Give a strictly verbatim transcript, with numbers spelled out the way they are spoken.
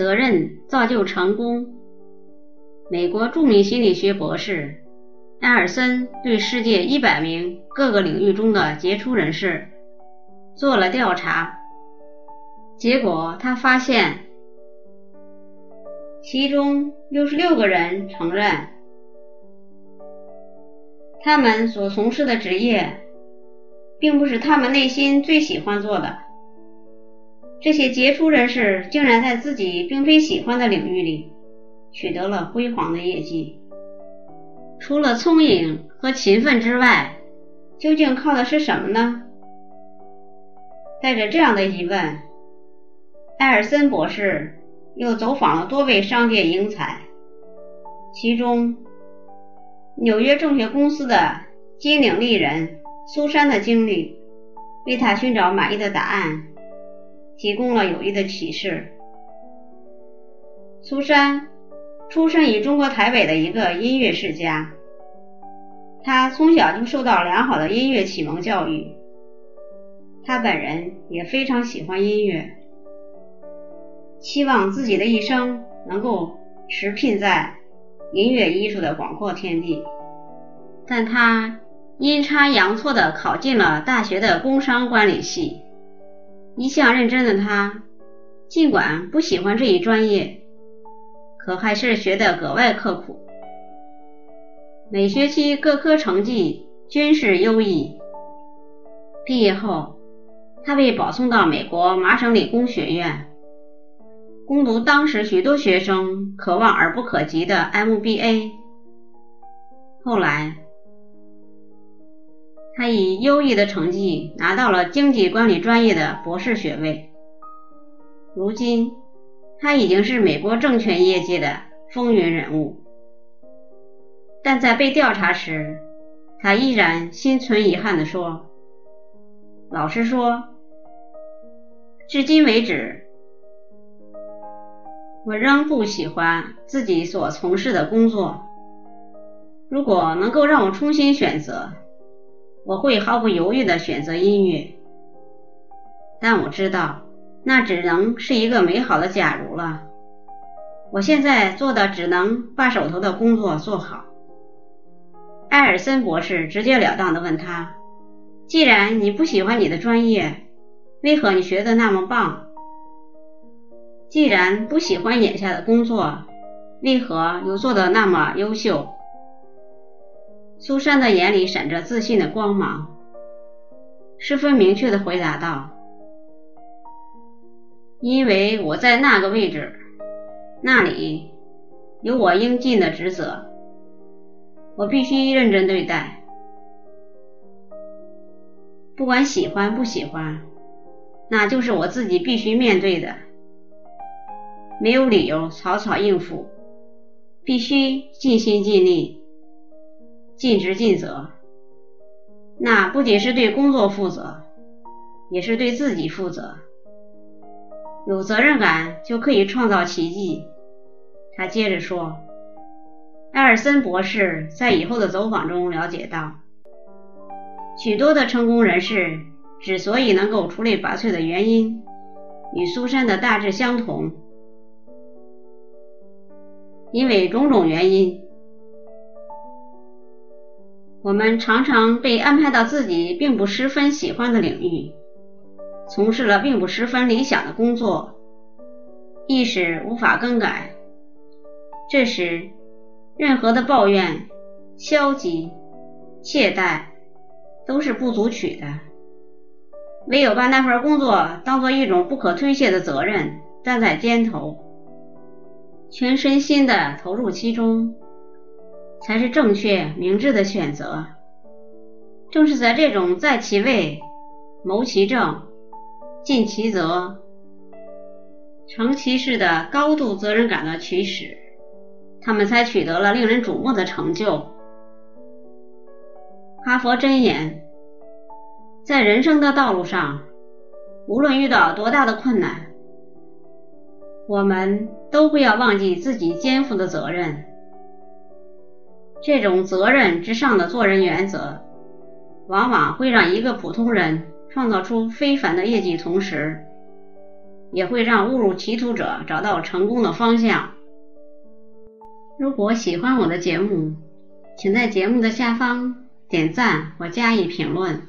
责任造就成功。美国著名心理学博士安尔森对世界一百名各个领域中的杰出人士做了调查，结果他发现，其中六十六个人承认他们所从事的职业并不是他们内心最喜欢做的。这些杰出人士竟然在自己并非喜欢的领域里取得了辉煌的业绩。除了聪颖和勤奋之外，究竟靠的是什么呢？带着这样的疑问，艾尔森博士又走访了多位商界英才，其中纽约证券公司的金领丽人苏珊的经历为他寻找满意的答案提供了有益的启示。苏珊出生于中国台北的一个音乐世家，她从小就受到良好的音乐启蒙教育，她本人也非常喜欢音乐，期望自己的一生能够驰骋在音乐艺术的广阔天地。但她阴差阳错地考进了大学的工商管理系，一向认真的她尽管不喜欢这一专业，可还是学得格外刻苦，每学期各科成绩均是优异。毕业后，她被保送到美国麻省理工学院，攻读当时许多学生可望而不可及的 M B A。 后来他以优异的成绩拿到了经济管理专业的博士学位，如今他已经是美国证券业界的风云人物。但在被调查时，他依然心存遗憾地说，老实说，至今为止我仍不喜欢自己所从事的工作，如果能够让我重新选择，我会毫不犹豫地选择音乐，但我知道那只能是一个美好的假如了。我现在做的只能把手头的工作做好。艾尔森博士直截了当地问他，既然你不喜欢你的专业，为何你学得那么棒？既然不喜欢眼下的工作，为何又做得那么优秀？苏珊的眼里闪着自信的光芒，十分明确地回答道，因为我在那个位置，那里有我应尽的职责，我必须认真对待，不管喜欢不喜欢，那就是我自己必须面对的，没有理由草草应付，必须尽心尽力，尽职尽责，那不仅是对工作负责，也是对自己负责。有责任感就可以创造奇迹。他接着说，艾尔森博士在以后的走访中了解到，许多的成功人士之所以能够出类拔萃的原因，与苏珊的大致相同，因为种种原因，我们常常被安排到自己并不十分喜欢的领域，从事了并不十分理想的工作，一时无法更改。这时，任何的抱怨、消极、懈怠都是不足取的，唯有把那份工作当作一种不可推卸的责任担在肩头，全身心地投入其中，才是正确明智的选择。正是在这种在其位、谋其政、尽其责、成其事的高度责任感的驱使，他们才取得了令人瞩目的成就。哈佛箴言，在人生的道路上，无论遇到多大的困难，我们都不要忘记自己肩负的责任。这种责任之上的做人原则，往往会让一个普通人创造出非凡的业绩，同时也会让误入歧途者找到成功的方向。如果喜欢我的节目，请在节目的下方点赞或加以评论。